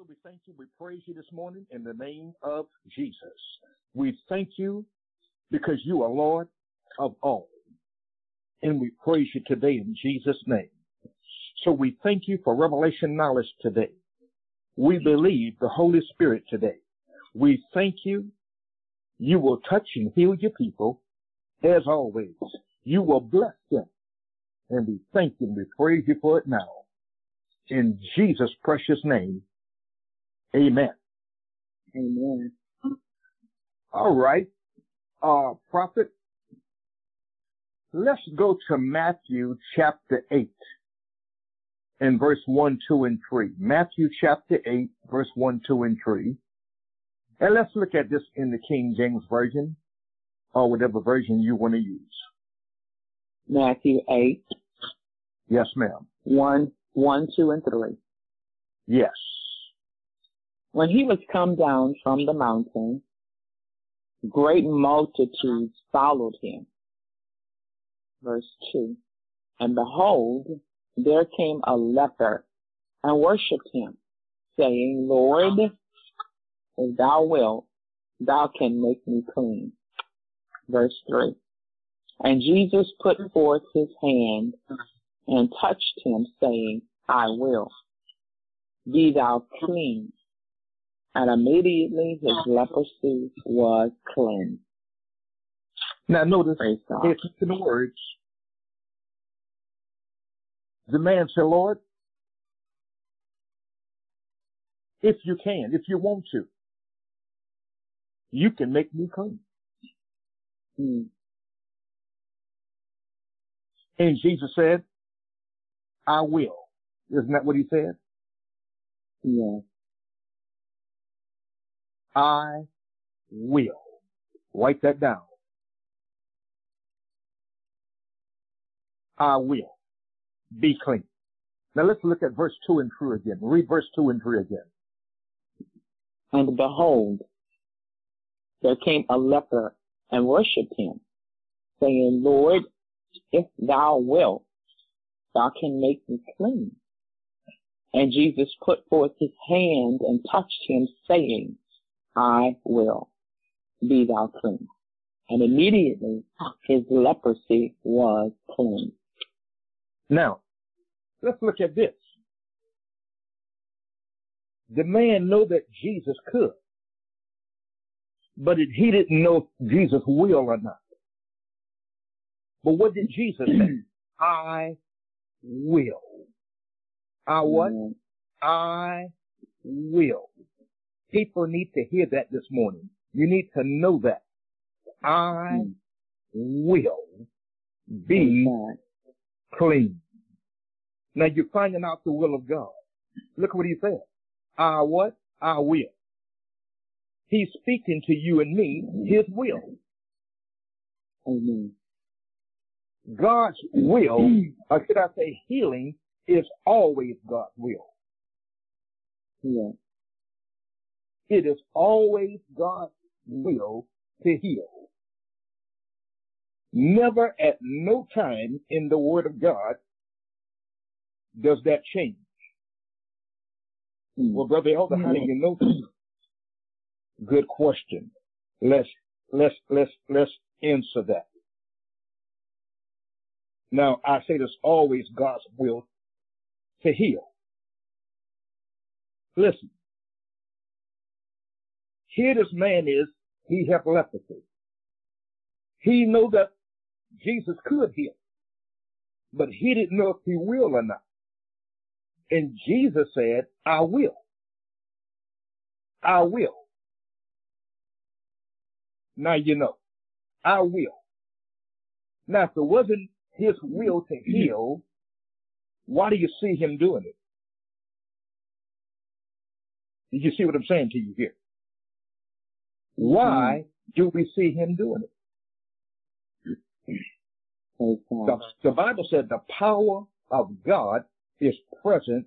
Father, we thank you. We praise you this morning in the name of Jesus. We thank you because you are Lord of all. And we praise you today in Jesus' name. So we thank you for revelation knowledge today. We believe the Holy Spirit today. We thank you. You will touch and heal your people as always. You will bless them. And we thank you and we praise you for it now. In Jesus' precious name, amen. Amen. All right, prophet, let's go to Matthew chapter 8 and verse 1, 2, and 3. Matthew chapter 8, verse 1, 2, and 3. And let's look at this in the King James Version or whatever version you want to use. Matthew 8. Yes, ma'am. 1, 2, and 3. Yes. When he was come down from the mountain, great multitudes followed him. Verse 2. And behold, there came a leper and worshipped him, saying, Lord, if thou wilt, thou can make me clean. Verse 3. And Jesus put forth his hand and touched him, saying, I will. Be thou clean. And immediately his leprosy was cleansed. Now notice, in the words, the man said, Lord, if you can, if you want to, you can make me clean. And Jesus said, I will. Isn't that what he said? Yeah. I will. Write that down. I will. Be clean. Now let's look at verse 2 and 3 again. Read verse 2 and 3 again. And behold, there came a leper and worshipped him, saying, Lord, if thou wilt, thou can make me clean. And Jesus put forth his hand and touched him, saying, I will. Be thou clean. And immediately his leprosy was clean. Now, let's look at this. The man knew that Jesus could, but he didn't know if Jesus will or not. But what did Jesus say? I will. I what? I will. People need to hear that this morning. You need to know that. I will be clean. Now you're finding out the will of God. Look what he said. I what? I will. He's speaking to you and me his will. Amen. God's will, or should I say healing, is always God's will. Yeah. It is always God's will to heal. Never at no time in the Word of God does that change. Well, Brother Elder, how do you know that? Good question. Let's answer that. Now, I say there's always God's will to heal. Listen. Here this man is, he had leprosy. He knew that Jesus could heal, but he didn't know if he will or not. And Jesus said, I will. I will. Now you know. I will. Now, if it wasn't his will to heal, why do you see him doing it? Did you see what I'm saying to you here? Why do we see him doing it? The Bible said the power of God is present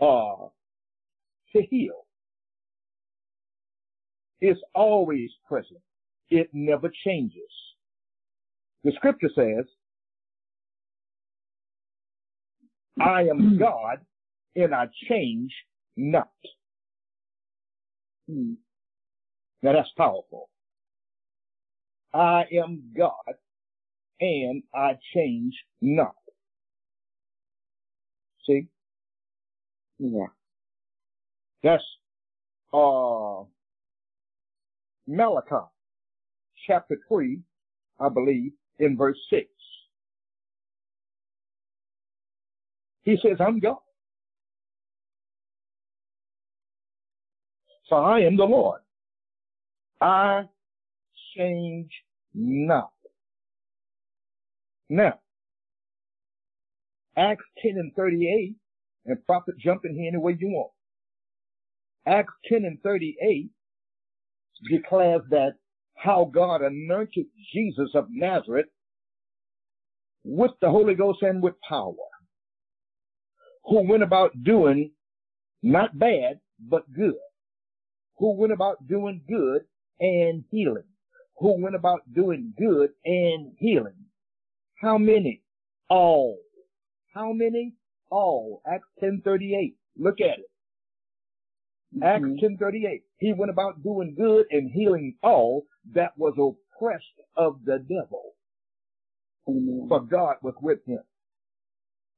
to heal. It's always present. It never changes. The scripture says, I am God and I change nut. Now that's powerful. I am God and I change not. See? Yeah. That's Malachi chapter 3, I believe, in verse 6. He says, I'm God. So I am the Lord. I change not. Now, Acts 10:38, and prophet, jump in here any way you want. Acts 10:38 declares that how God anointed Jesus of Nazareth with the Holy Ghost and with power, who went about doing not bad, but good, who went about doing good and healing, who went about doing good and healing. How many? All. How many? All. Acts 10:38. Look at it. Acts 10:38. He went about doing good and healing all that was oppressed of the devil. Amen. For God was with him.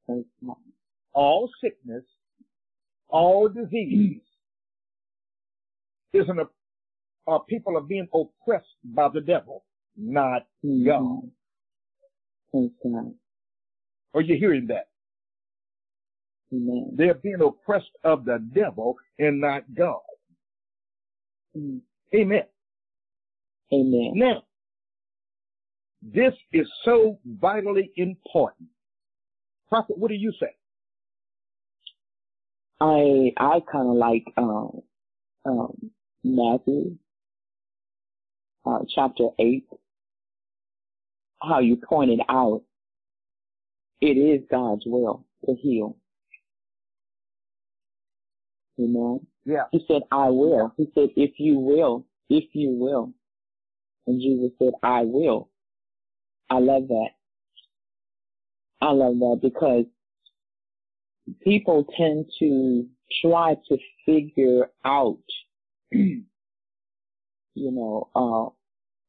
Thank you. All sickness, all disease isn't people are being oppressed by the devil, not God. Thank God. Are you hearing that? Amen. They're being oppressed of the devil and not God. Amen. Amen. Now, this is so vitally important. Prophet, what do you say? I kind of like Matthew chapter 8. How you pointed out, it is God's will to heal. You know? Yeah. He said, I will. He said, if you will, if you will. And Jesus said, I will. I love that. I love that because people tend to try to figure out, you know,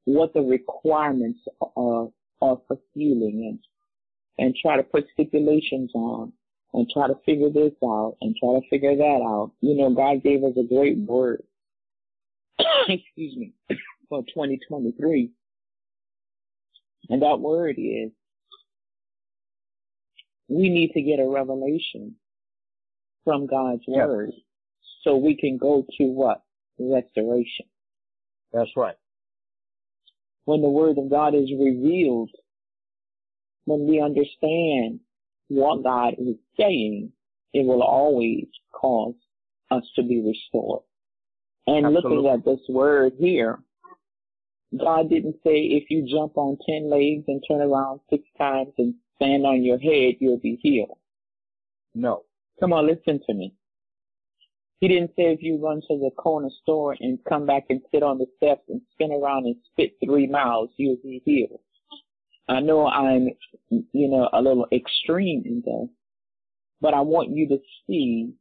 what the requirements are for healing and try to put stipulations on. And try to figure this out and try to figure that out. You know, God gave us a great word, excuse me, for 2023. And that word is, we need to get a revelation from God's word so we can go to what? Restoration. That's right. When the word of God is revealed, when we understand what God is saying, it will always cause us to be restored. And Absolutely. Looking at this word here, God didn't say if you jump on 10 legs and turn around 6 times and stand on your head, you'll be healed. No. Come on, listen to me. He didn't say if you run to the corner store and come back and sit on the steps and spin around and spit 3 miles, you'll be healed. I know I'm, you know, a little extreme in this, but I want you to see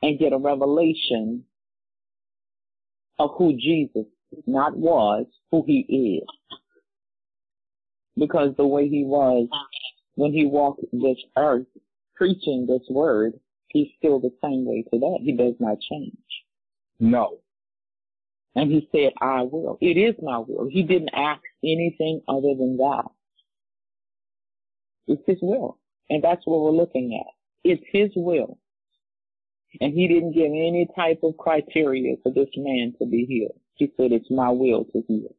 and get a revelation of who Jesus not was, who he is. Because the way he was when he walked this earth preaching this word, he's still the same way today. He does not change. No. And he said, I will. It is my will. He didn't ask anything other than that. It's his will. And that's what we're looking at. It's his will. And he didn't give any type of criteria for this man to be healed. He said, it's my will to heal.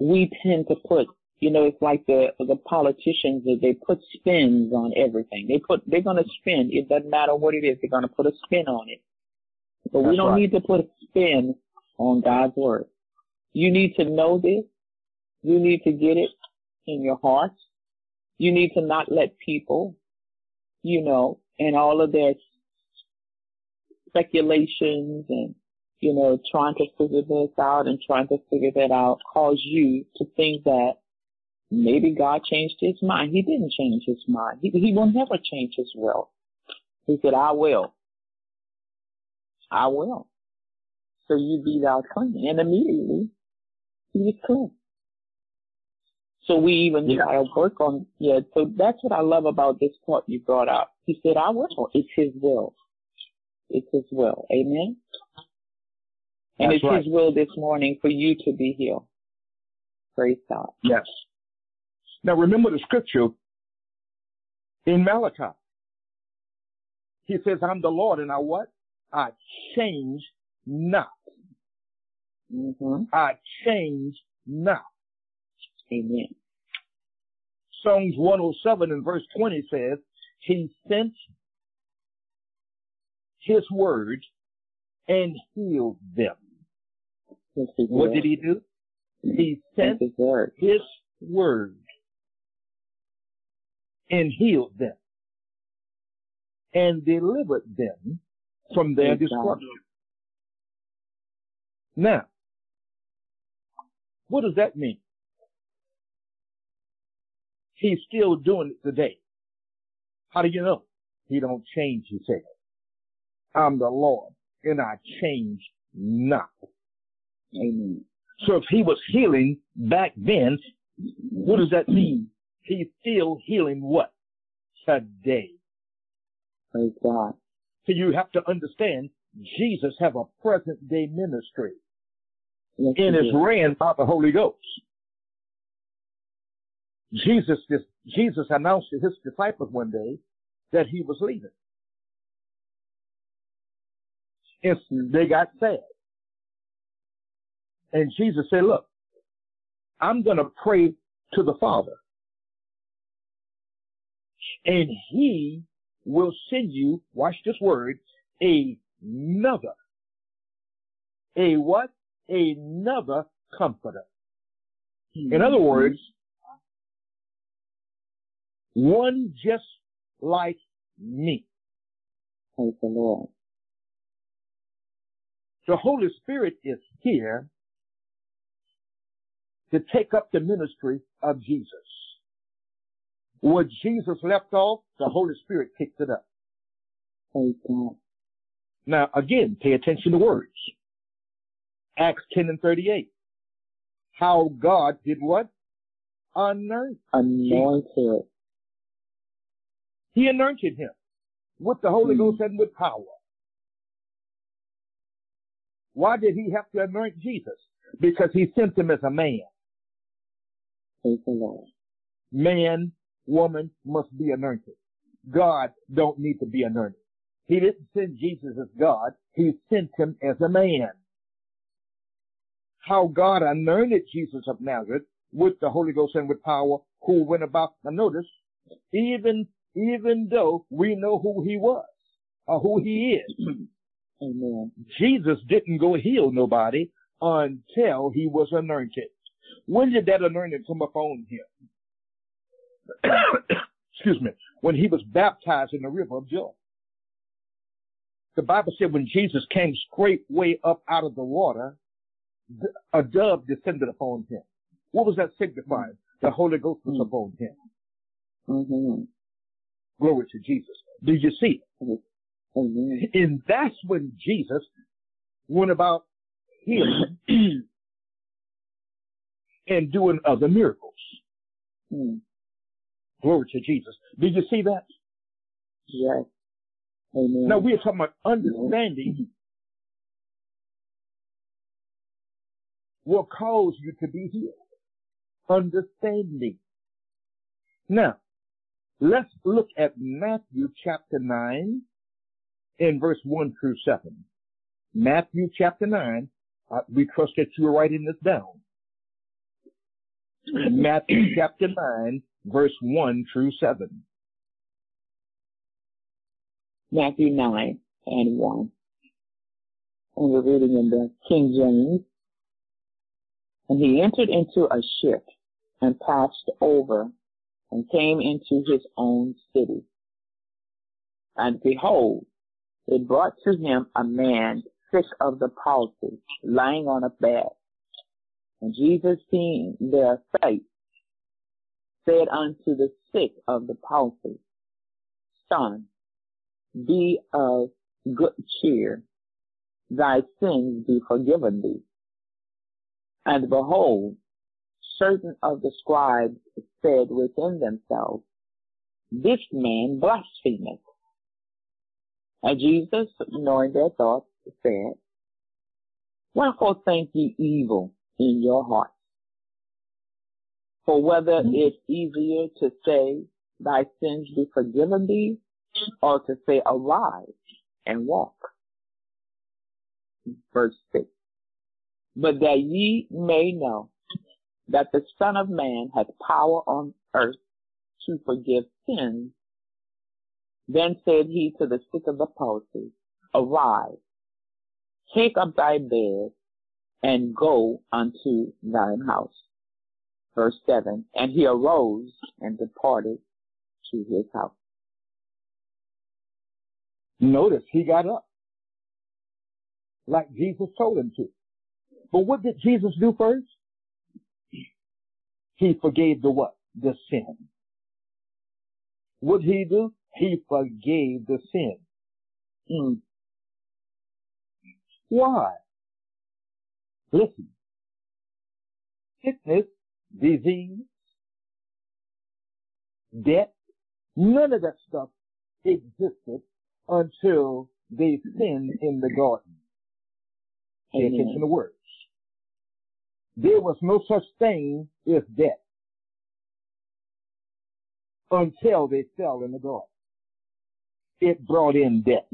We tend to put, you know, it's like the politicians, that they put spins on everything. They're going to spin. It doesn't matter what it is. They're going to put a spin on it. But we don't need to put a spin on God's word. You need to know this. You need to get it in your heart. You need to not let people, you know, and all of their speculations and, you know, trying to figure this out and trying to figure that out cause you to think that maybe God changed his mind. He didn't change his mind. He will never change his will. He said, I will. I will. So you be thou clean. And immediately he was clean. So we even try to work on, so that's what I love about this part you brought up. He said, I will. It's his will. It's his will. Amen? And that's his will this morning for you to be healed. Praise God. Yes. Now remember the scripture in Malachi. He says, I'm the Lord and I what? I change not. Mm-hmm. I change not. Amen. Psalms 107 and verse 20 says, he sent his word and healed them. What did he do? He sent his word and healed them and delivered them from their destruction. Now, what does that mean? He's still doing it today. How do you know? He don't change, he said. I'm the Lord, and I change not. Amen. So if he was healing back then, what does that mean? He's still healing what? Today. Praise God. So you have to understand, Jesus have a present day ministry. Yes, and it's ran by the Holy Ghost. Jesus announced to his disciples one day that he was leaving. And they got sad. And Jesus said, look, I'm going to pray to the Father. And he will send you, watch this word, another. A what? Another comforter. In other words, one just like me. Praise the Lord. The Holy Spirit is here to take up the ministry of Jesus. Where Jesus left off, the Holy Spirit picked it up. Praise God. Now, again, pay attention to words. Acts 10 and 38. How God did what? Anointed. He anointed him with the Holy Ghost and with power. Why did he have to anoint Jesus? Because he sent him as a man. Thank the Lord. Man, woman must be anointed. God don't need to be anointed. He didn't send Jesus as God. He sent him as a man. How God anointed Jesus of Nazareth with the Holy Ghost and with power, who went about, now notice, even though we know who he was or who he is. Amen. Jesus didn't go heal nobody until he was anointed. When did that anointing come upon him? Excuse me. When he was baptized in the river of Jordan. The Bible said when Jesus came straightway up out of the water, a dove descended upon him. What was that signifying? The Holy Ghost was upon him. Mm-hmm. Glory to Jesus. Did you see it? Mm-hmm. And that's when Jesus went about healing and doing other miracles. Mm. Glory to Jesus. Did you see that? Yes. Amen. Now we're talking about understanding will cause you to be healed. Understanding. Now, let's look at Matthew chapter 9 in verse 1 through 7. Matthew chapter 9. We trust that you are writing this down. Matthew chapter 9, verse 1 through 7. Matthew 9 and 1. And we're reading in the King James. And he entered into a ship and passed over and came into his own city. And behold, it brought to him a man sick of the palsy, lying on a bed. And Jesus, seeing their faith, said unto the sick of the palsy, Son, be of good cheer, thy sins be forgiven thee. And behold, certain of the scribes said within themselves, This man blasphemeth. And Jesus, knowing their thoughts, said, Wherefore think ye evil in your hearts? For whether it's easier to say, Thy sins be forgiven thee, or to say, Arise and walk. Verse 6. But that ye may know that the Son of Man hath power on earth to forgive sins. Then said he to the sick of the palsy, Arise, take up thy bed, and go unto thine house. Verse 7, and he arose and departed to his house. Notice, he got up, like Jesus told him to. But what did Jesus do first? He forgave the what? The sin. What did he do? He forgave the sin. Why? Listen. Sickness, disease, death, none of that stuff existed until they sinned in the garden. Pay attention to words. There was no such thing as death until they fell in the garden. It brought in death.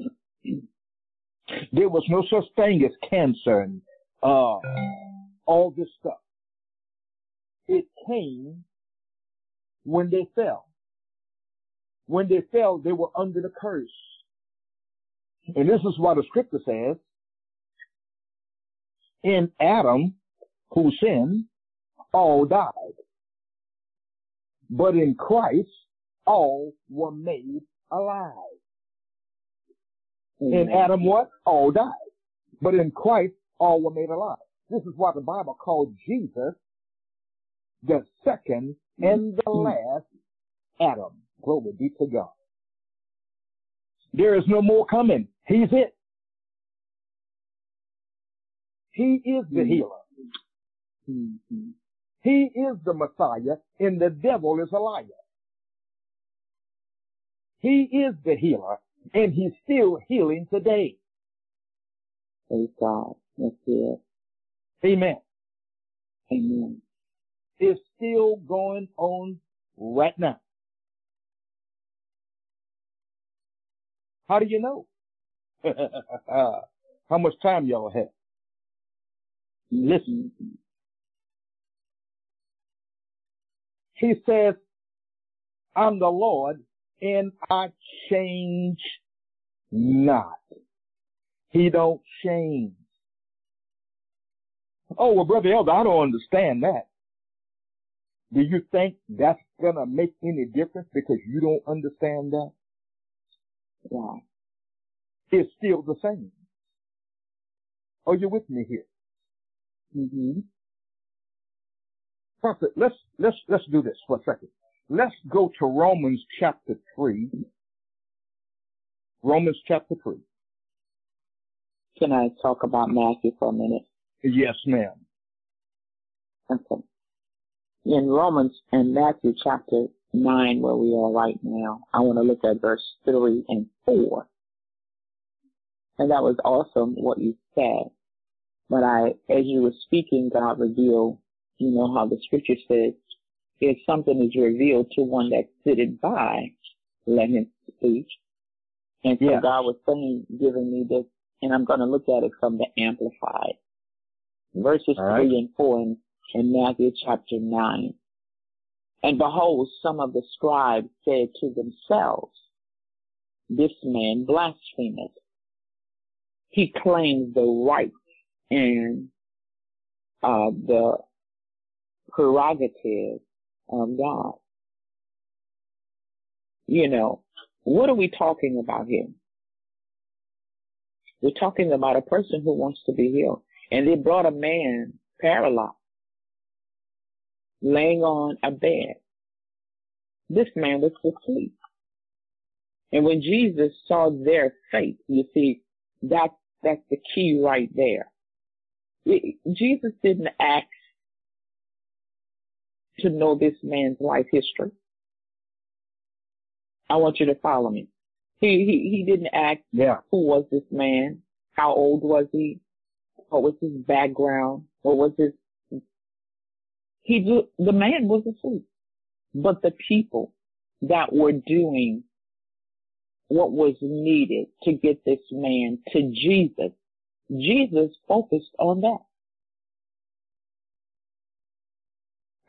There was no such thing as cancer and all this stuff. It came when they fell. When they fell, they were under the curse. And this is what the scripture says. In Adam, who sinned, all died. But in Christ, all were made alive. In Adam what? All died. But in Christ, all were made alive. This is why the Bible called Jesus the second and the last Adam. Glory be to God. There is no more coming. He's it. He is the healer. He is the Messiah, and the devil is a liar. He is the healer, and he's still healing today. Praise God. Yes, he is. Amen. Amen. It's still going on right now. How do you know? How much time y'all have? Listen. He says, I'm the Lord, and I change not. He don't change. Oh, well, Brother Elder, I don't understand that. Do you think that's going to make any difference because you don't understand that? Wow. It's still the same. Are you with me here? Prophet, let's do this for a second. Let's go to Romans chapter 3. Romans chapter 3. Can I talk about Matthew for a minute? Yes, ma'am. Okay. In Romans and Matthew chapter 9, where we are right now, I want to look at verse 3 and 4. And that was awesome what you said. But as you were speaking, God revealed, you know, how the scripture says, if something is revealed to one that sitteth by, let him speak. And so God was saying, giving me this, and I'm going to look at it from the Amplified. Verses 3 and 4 in Matthew chapter 9. And behold, some of the scribes said to themselves, This man blasphemeth. He claims the right and the prerogative of God. You know, what are we talking about here? We're talking about a person who wants to be healed. And they brought a man paralyzed, laying on a bed. This man was asleep. And when Jesus saw their faith, you see, that's That's the key right there. Jesus didn't ask to know this man's life history. I want you to follow me. He didn't ask who was this man, how old was he, what was his background, what was his... The man was asleep. But the people that were doing what was needed to get this man to Jesus, Jesus focused on that.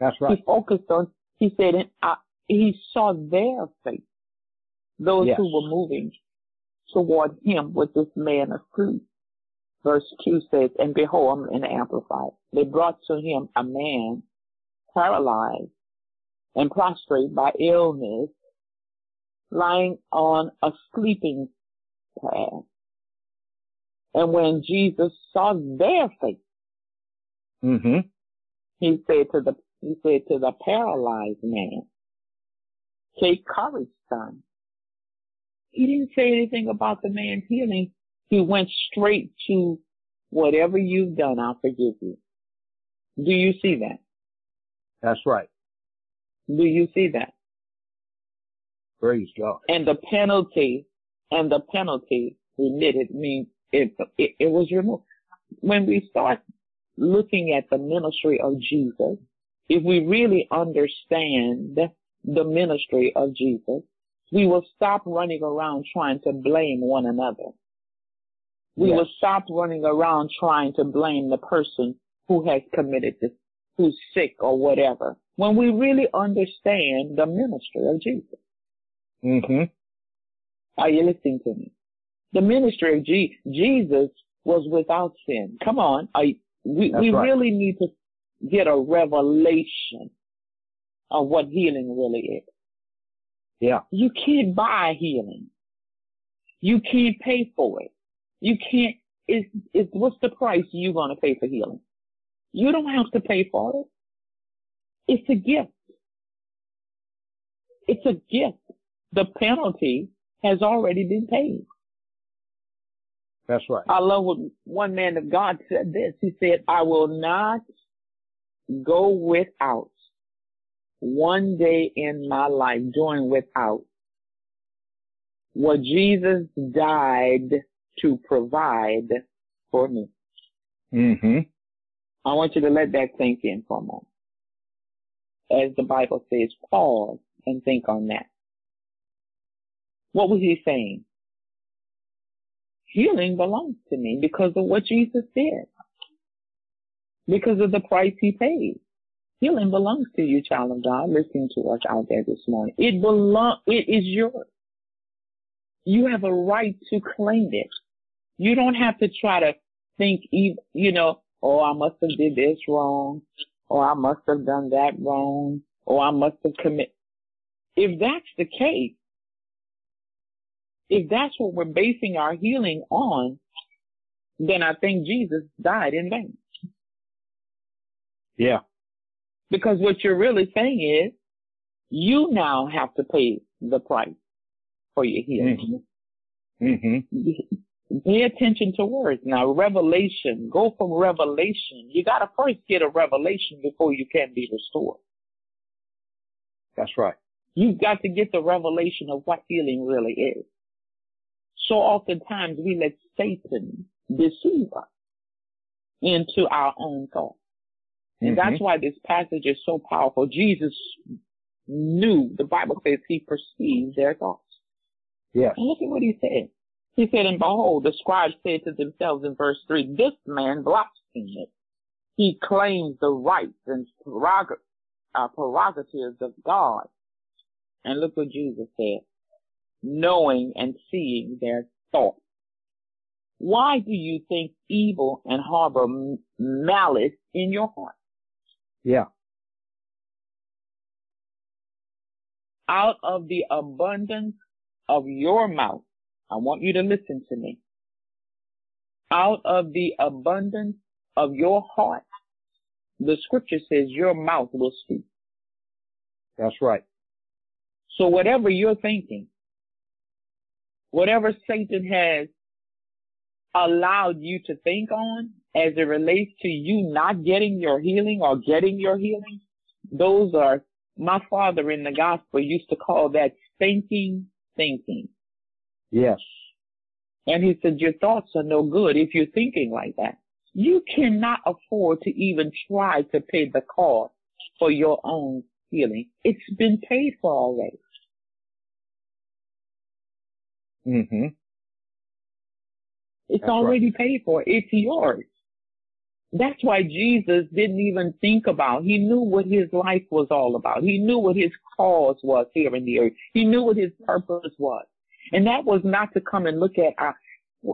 That's right. He focused on, he said, and he saw their faith, those who were moving toward him with this man asleep. Verse 2 says, and behold, I'm in the Amplified. They brought to him a man paralyzed and prostrate by illness, lying on a sleeping pad. And when Jesus saw their faith, he said to the paralyzed man, take courage, son. He didn't say anything about the man's healing. He went straight to whatever you've done, I'll forgive you. Do you see that? That's right. Do you see that? Praise God. And the penalty remitted means it was removed. When we start looking at the ministry of Jesus, if we really understand the ministry of Jesus, we will stop running around trying to blame one another. We will stop running around trying to blame the person who has committed this, who's sick or whatever. When we really understand the ministry of Jesus. Are you listening to me? The ministry of Jesus was without sin. Come on. We really need to get a revelation of what healing really is. Yeah. You can't buy healing. You can't pay for it. You can't, what's the price you're going to pay for healing? You don't have to pay for it. It's a gift. It's a gift. The penalty has already been paid. That's right. I love what one man of God said this. He said, I will not go without one day in my life doing without what Jesus died to provide for me. I want you to let that sink in for a moment. As the Bible says, pause and think on that. What was he saying? Healing belongs to me because of what Jesus did. Because of the price he paid. Healing belongs to you, child of God, listening to us out there this morning. It is yours. You have a right to claim it. You don't have to try to think, I must have did this wrong, or I must have done that wrong, or I must have committed. If that's the case, if that's what we're basing our healing on, then I think Jesus died in vain. Yeah. Because what you're really saying is, you now have to pay the price for your healing. Pay attention to words. Now, revelation. Go from revelation. You got to first get a revelation before you can be restored. That's right. You've got to get the revelation of what healing really is. So oftentimes we let Satan deceive us into our own thoughts. And that's why this passage is so powerful. Jesus knew, the Bible says he perceived their thoughts. Yes. And look at what he said. He said, and behold, the scribes said to themselves in verse 3, this man blasphemes. He claims the rights and prerogatives of God. And look what Jesus said, knowing and seeing their thoughts. Why do you think evil and harbor malice in your heart? Yeah. Out of the abundance of your mouth. I want you to listen to me. Out of the abundance of your heart, the scripture says your mouth will speak. That's right. So whatever you're thinking, whatever Satan has allowed you to think on as it relates to you not getting your healing or getting your healing, those are, my father in the gospel used to call that thinking, thinking. Yes. And he said, your thoughts are no good if you're thinking like that. You cannot afford to even try to pay the cost for your own healing. It's been paid for already. Mm-hmm. It's already paid for. It's yours. That's why Jesus didn't even think about. He knew what his life was all about. He knew what his cause was here in the earth. He knew what his purpose was. And that was not to come and look at our,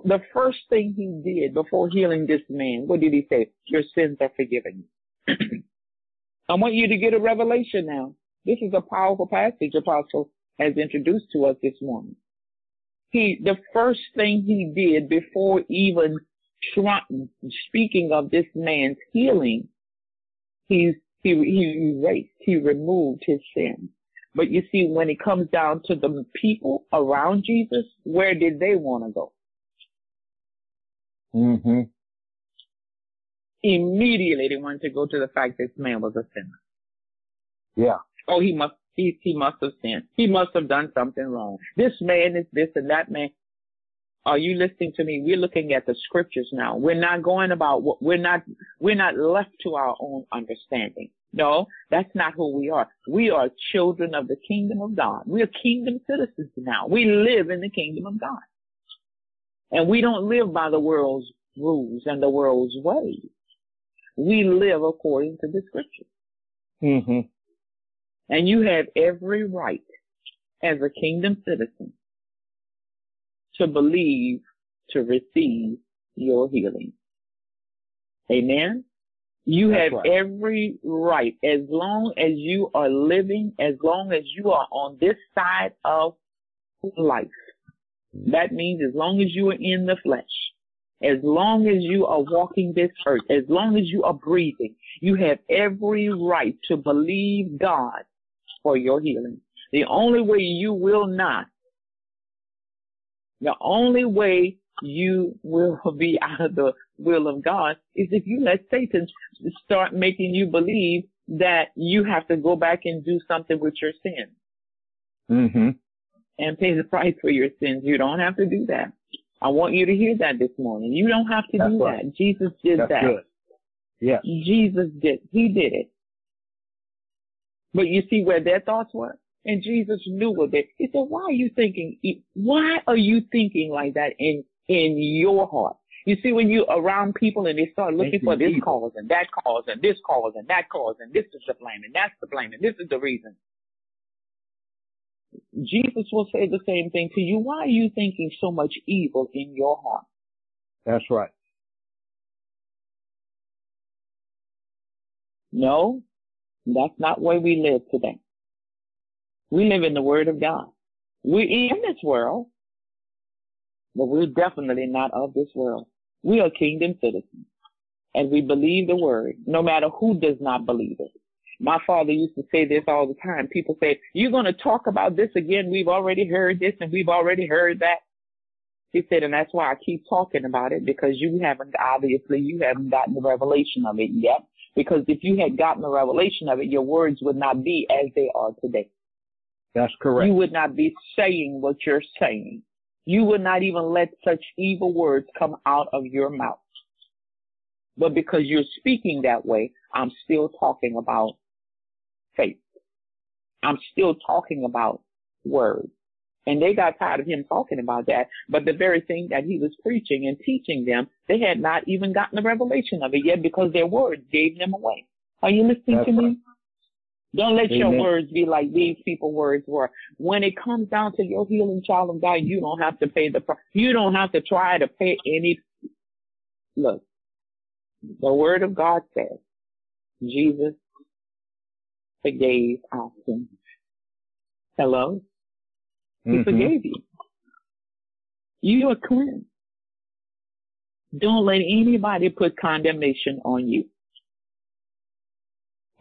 the first thing he did before healing this man, what did he say? Your sins are forgiven. I want you to get a revelation now. This is a powerful passage Apostle has introduced to us this morning. The first thing he did before even speaking of this man's healing, he erased, he removed his sin. But you see, when it comes down to the people around Jesus, where did they want to go? Mm-hmm. Immediately they wanted to go to the fact this man was a sinner. Yeah. Oh, he must have sinned. He must have done something wrong. This man is this and that man. Are you listening to me? We're looking at the scriptures now. We're not going about what we're not left to our own understanding. No, that's not who we are. We are children of the kingdom of God. We are kingdom citizens now. We live in the kingdom of God. And we don't live by the world's rules and the world's ways. We live according to the scriptures. Mm-hmm. And you have every right as a kingdom citizen to believe, to receive your healing. Amen? You have every right, as long as you are living, as long as you are on this side of life. That means as long as you are in the flesh, as long as you are walking this earth, as long as you are breathing, you have every right to believe God for your healing. The only way you will not, the only way you will be out of the will of God is if you let Satan start making you believe that you have to go back and do something with your sins. Mm-hmm. And pay the price for your sins. You don't have to do that. I want you to hear that this morning. You don't have to do that. Jesus did that. Good. Yeah. Jesus did. He did it. But you see where their thoughts were? And Jesus knew what they, he said, why are you thinking like that in your heart? You see, when you're around people and they start looking for this cause and that cause and this cause and that cause and this is the blame and that's the blame and this is the reason. Jesus will say the same thing to you. Why are you thinking so much evil in your heart? That's right. No, that's not where we live today. We live in the Word of God. We're in this world, but we're definitely not of this world. We are kingdom citizens, and we believe the Word, no matter who does not believe it. My father used to say this all the time. People say, you're going to talk about this again. We've already heard this and we've already heard that. He said, and that's why I keep talking about it, because you haven't gotten the revelation of it yet. Because if you had gotten the revelation of it, your words would not be as they are today. That's correct. You would not be saying what you're saying. You would not even let such evil words come out of your mouth. But because you're speaking that way, I'm still talking about faith. I'm still talking about words. And they got tired of him talking about that. But the very thing that he was preaching and teaching them, they had not even gotten the revelation of it yet because their words gave them away. Are you listening to me? Don't let your words be like these people's words were. When it comes down to your healing, child of God, you don't have to pay the price. You don't have to try to pay any. Look, the Word of God says, Jesus forgave our sins. Hello? He forgave you. You are cleansed. Don't let anybody put condemnation on you.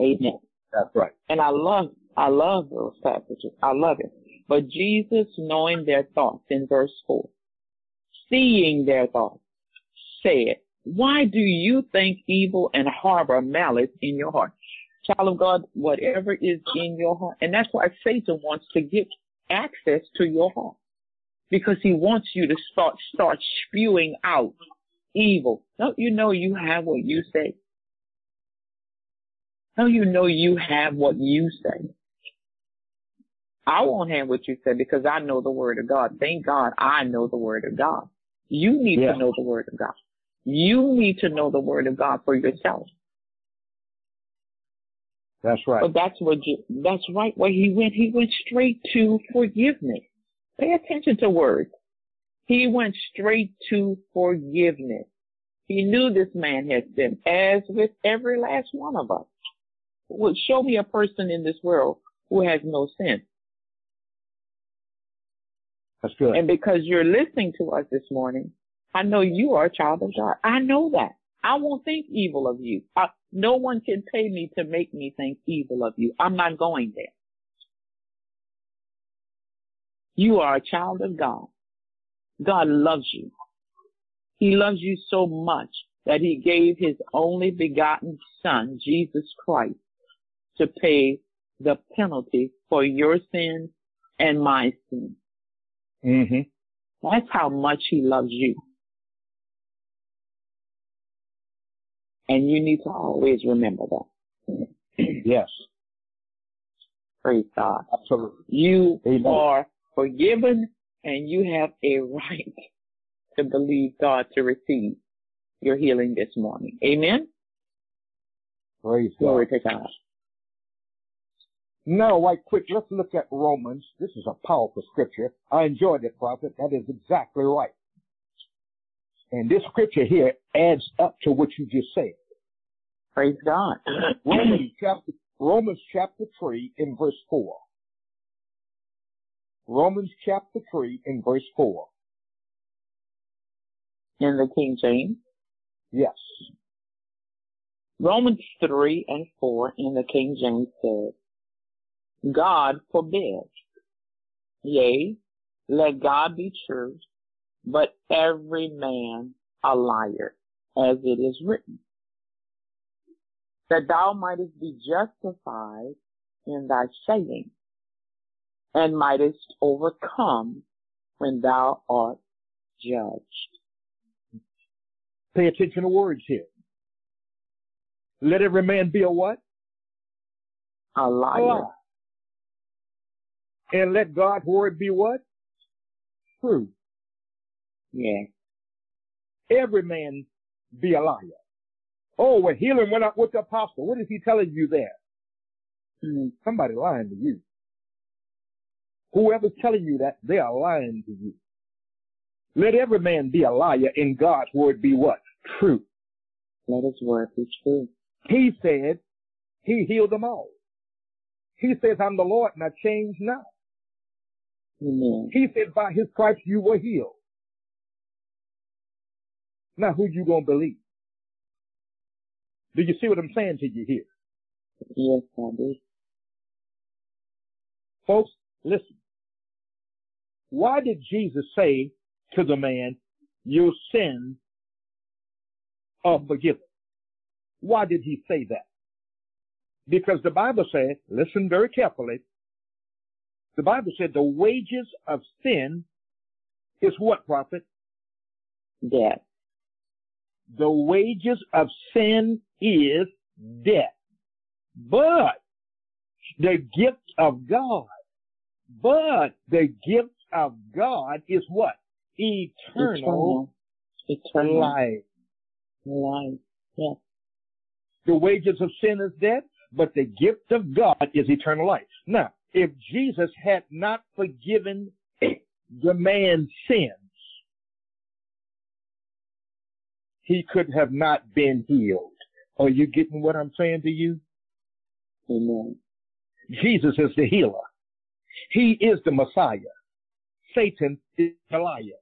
Amen. That's right. And I love those passages. I love it. But Jesus, knowing their thoughts in verse 4, seeing their thoughts, said, why do you think evil and harbor malice in your heart? Child of God, whatever is in your heart. And that's why Satan wants to get access to your heart, because he wants you to start spewing out evil. Don't you know you have what you say? Don't you know you have what you say? I won't have what you say because I know the word of God. Thank God I know the word of God. You need to know the word of God. You need to know the word of God for yourself. That's right. But that's right where he went. He went straight to forgiveness. Pay attention to words. He went straight to forgiveness. He knew this man had sinned, as with every last one of us. Well, show me a person in this world who has no sin. That's good. And because you're listening to us this morning, I know you are a child of God. I know that. I won't think evil of you. No one can pay me to make me think evil of you. I'm not going there. You are a child of God. God loves you. He loves you so much that he gave his only begotten son, Jesus Christ, to pay the penalty for your sin and my sin. Mm-hmm. That's how much he loves you. And you need to always remember that. Yes. Praise God. Absolutely. You are forgiven, and you have a right to believe God to receive your healing this morning. Amen? Praise God. Glory to God. Now, right quick, let's look at Romans. This is a powerful scripture. I enjoyed it, Prophet. That is exactly right. And this scripture here adds up to what you just said. Praise God. Romans chapter 3 and verse 4. In the King James? Yes. Romans 3 and 4 in the King James says, God forbid. Yea, let God be true, but every man a liar, as it is written, that thou mightest be justified in thy saying, and mightest overcome when thou art judged. Pay attention to words here. Let every man be a what? A liar. And let God's word be what? True. Yeah. Every man be a liar. Oh, well, healing went up with the apostle. What is he telling you there? Somebody lying to you. Whoever's telling you that, they are lying to you. Let every man be a liar, and God's word be what? True. Let his word be true. He said he healed them all. He says, I'm the Lord and I change not. Amen. He said, by his stripes you were healed. Now, who you going to believe? Do you see what I'm saying to you here? Yes, I do. Folks, listen. Why did Jesus say to the man, your sins are forgiven? Why did he say that? Because the Bible said, listen very carefully, the Bible said the wages of sin is what, Prophet? Death. The wages of sin is death. But the gift of God, is what? Eternal life. Yeah. The wages of sin is death, but the gift of God is eternal life. Now, if Jesus had not forgiven the man's sins, he could have not been healed. Are you getting what I'm saying to you? Amen. Jesus is the healer. He is the Messiah. Satan is the liar.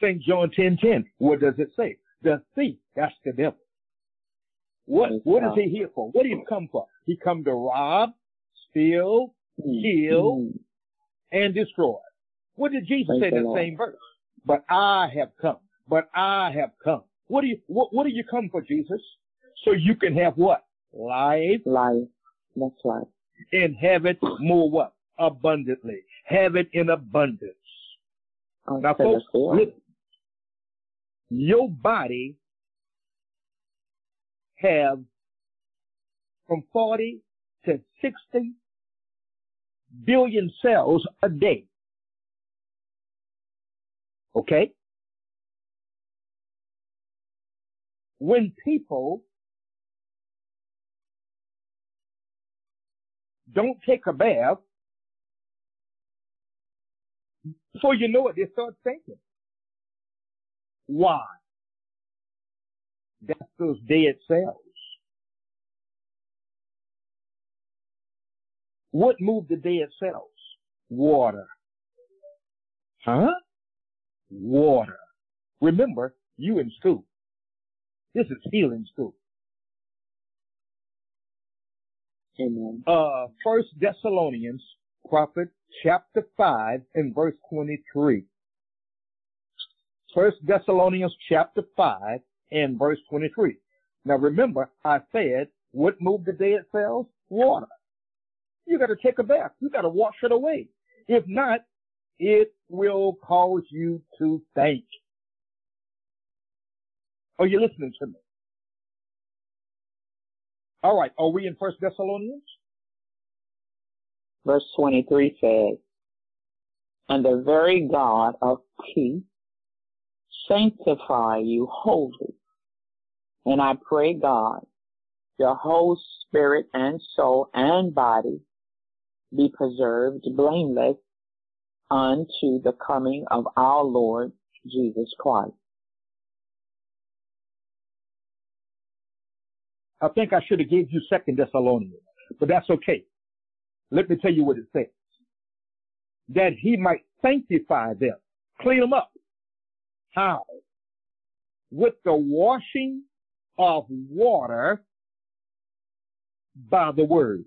St. John 10:10, what does it say? The thief, that's the devil. What is he here for? What did he come for? He come to rob, steal, kill, and destroy. What did Jesus say in the same verse? But I have come. But I have come. What do you come for, Jesus? So you can have what? Life. Life. That's life. And have it more what? Abundantly. Have it in abundance. Now, folks, look, your body have from 40 to 60 billion cells a day. Okay? When people don't take a bath, before you know it, they start thinking. Why? That's those dead cells. What moved the dead cells? Water. Huh? Water. Remember, you in school. This is healing school. Amen. 1 Thessalonians, prophet, chapter 5 and verse 23. 1 Thessalonians, chapter 5 and verse 23. Now remember, I said, what moved the dead cells? Water. You got to take a bath. You got to wash it away. If not, it will cause you to think. Are you listening to me? All right. Are we in 1 Thessalonians? Verse 23 says, and the very God of peace sanctify you wholly. And I pray God, your whole spirit and soul and body be preserved blameless unto the coming of our Lord Jesus Christ. I think I should have gave you 2 Thessalonians, but that's okay. Let me tell you what it says. That he might sanctify them, clean them up. How? With the washing of water by the word.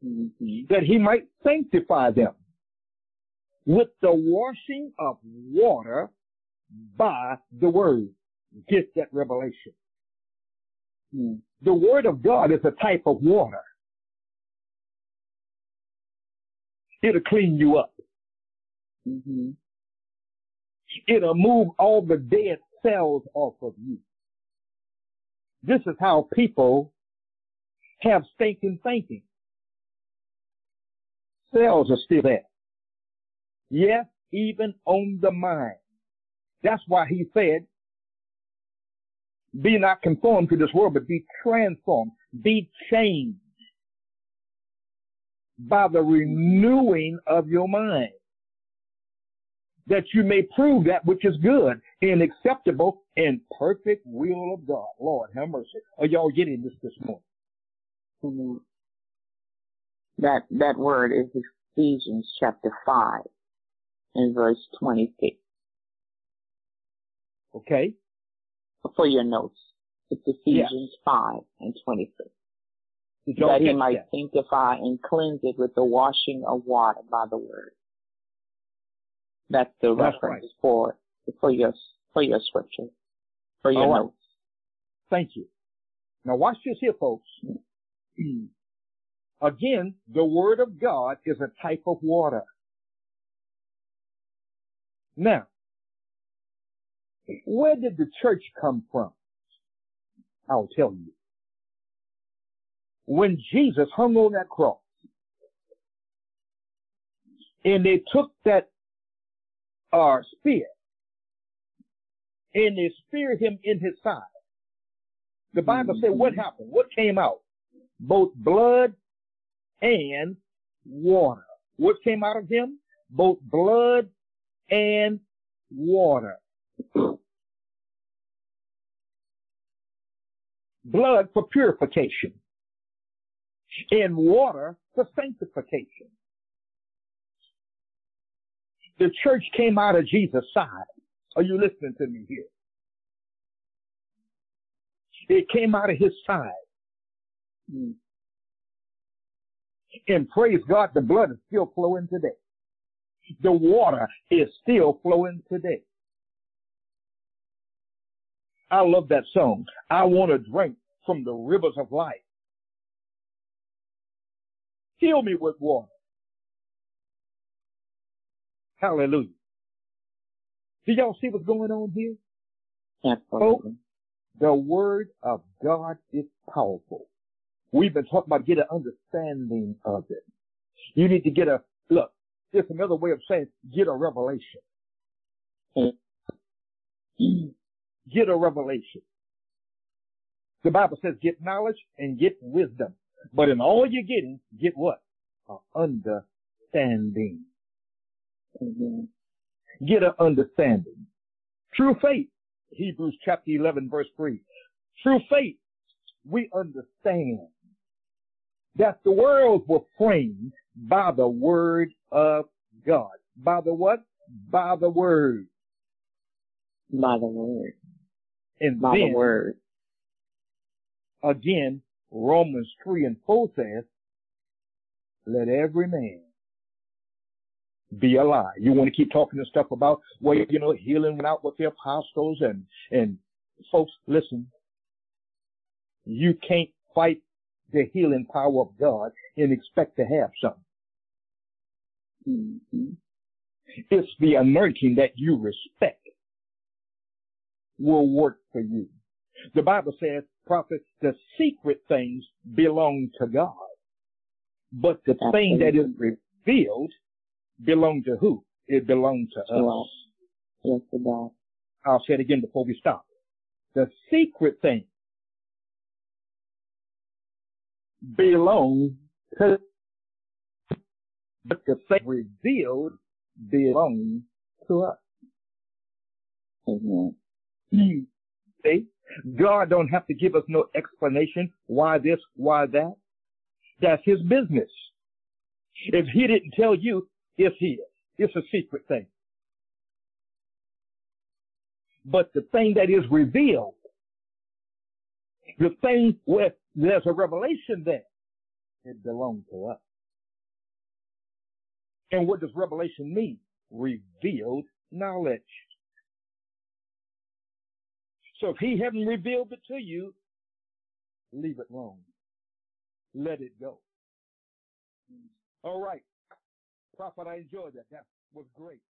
That he might sanctify them with the washing of water by the word. Get that revelation. The word of God is a type of water. It'll clean you up. It'll move all the dead cells off of you. This is how people have stinking thinking. Cells are still there. Yes, even on the mind. That's why he said, be not conformed to this world, but be transformed, be changed by the renewing of your mind, that you may prove that which is good and acceptable and perfect will of God. Lord, have mercy. Are y'all getting this morning? That word is Ephesians chapter 5 and verse 26. Okay. For your notes, it's Ephesians 5 and 26. That he might sanctify and cleanse it with the washing of water by the word. That's the reference right. for your scripture, for your notes. Thank you. Now watch this here, folks. Again, the word of God is a type of water. Now, where did the church come from? I'll tell you. When Jesus hung on that cross, and they took that spear, and they speared him in his side. The Bible said what happened? What came out? Both blood and water. What came out of him? Both blood and water. Blood for purification and water for sanctification. The church came out of Jesus' side. Are you listening to me here? It came out of his side. And praise God, the blood is still flowing today. The water is still flowing today. I love that song. I want to drink from the rivers of life. Fill me with water. Hallelujah. Do y'all see what's going on here? Absolutely. Folks, the word of God is powerful. We've been talking about get an understanding of it. You need to get a, look, it's another way of saying get a revelation. Get a revelation. The Bible says get knowledge and get wisdom. But in all you're getting, get what? An understanding. Amen. Get an understanding. True faith, Hebrews chapter 11, verse 3. True faith, we understand that the worlds were framed by the word of God. By the what? By the word. By the word. And by the word. Again, Romans 3 and 4 says, let every man be alive. You want to keep talking this stuff about, well, you know, healing went out with the apostles and folks, listen, you can't fight the healing power of God and expect to have something. Mm-hmm. It's the anointing that you respect will work for you. The Bible says, prophet, the secret things belong to God, but the Absolutely. Thing that is revealed belong to who? It belonged to us. Yes, it does. I'll say it again before we stop. The secret thing belong to, but the thing revealed belong to us. Amen. You see, God don't have to give us no explanation why this, why that. That's His business. If He didn't tell you, it's here. It's a secret thing. But the thing that is revealed, the thing where there's a revelation there, it belongs to us. And what does revelation mean? Revealed knowledge. So if He hadn't revealed it to you, leave it alone. Let it go. All right. Prophet, I enjoyed that. That was great.